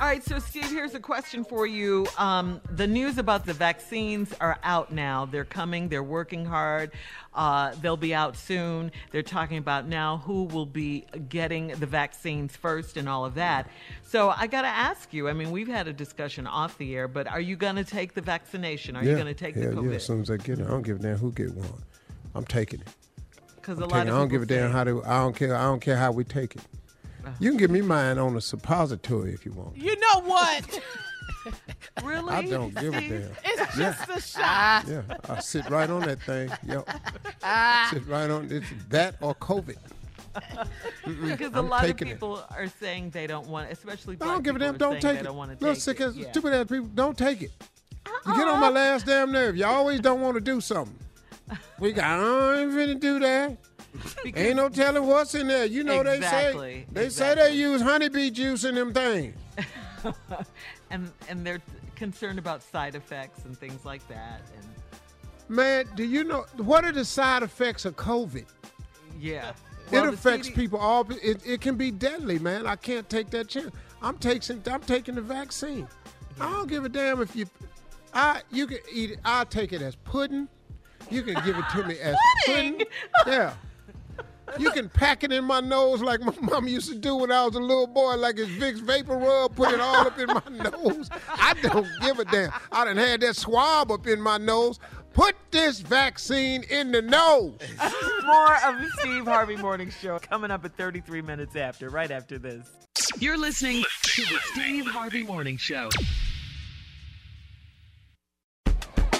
All right, so Steve, here's a question for you. The news about the vaccines are out now. They're coming. They're working hard. They'll be out soon. They're talking about now who will be getting the vaccines first and all of that. So I got to ask you, I mean, we've had a discussion off the air, but are you going to take the vaccination? Are you going to take the COVID? Yeah, as soon as I get it. I don't give a damn who get one. I'm taking it. Because a lot of people I don't give a damn how to. I don't care how we take it. You can give me mine on a suppository if you want. You know what? Really? I don't give a damn. It's just a shot. Yeah, I sit right on that thing. Yep. Sit right on it. That or COVID. Because a lot of people are saying they don't want, especially black people. I don't give a damn. Don't take it. Little sick ass, stupid ass people, don't take it. You get on my last damn nerve. You always don't want to do something. I ain't finna do that. Because ain't no telling what's in there. You know they say they use honeybee juice in them things. and they're concerned about side effects and things like that. And man, do you know what are the side effects of COVID? Yeah. Well, it affects people all. It can be deadly, man. I can't take that chance. I'm taking the vaccine. Yeah. I don't give a damn if you can eat it. I'll take it as pudding. You can give it to me as pudding. Yeah. You can pack it in my nose like my mom used to do when I was a little boy, like it's Vicks Vapor Rub, put it all up in my nose. I don't give a damn. I done had that swab up in my nose. Put this vaccine in the nose. More of the Steve Harvey Morning Show coming up at 33 minutes after, right after this. You're listening to the Steve Harvey Morning Show.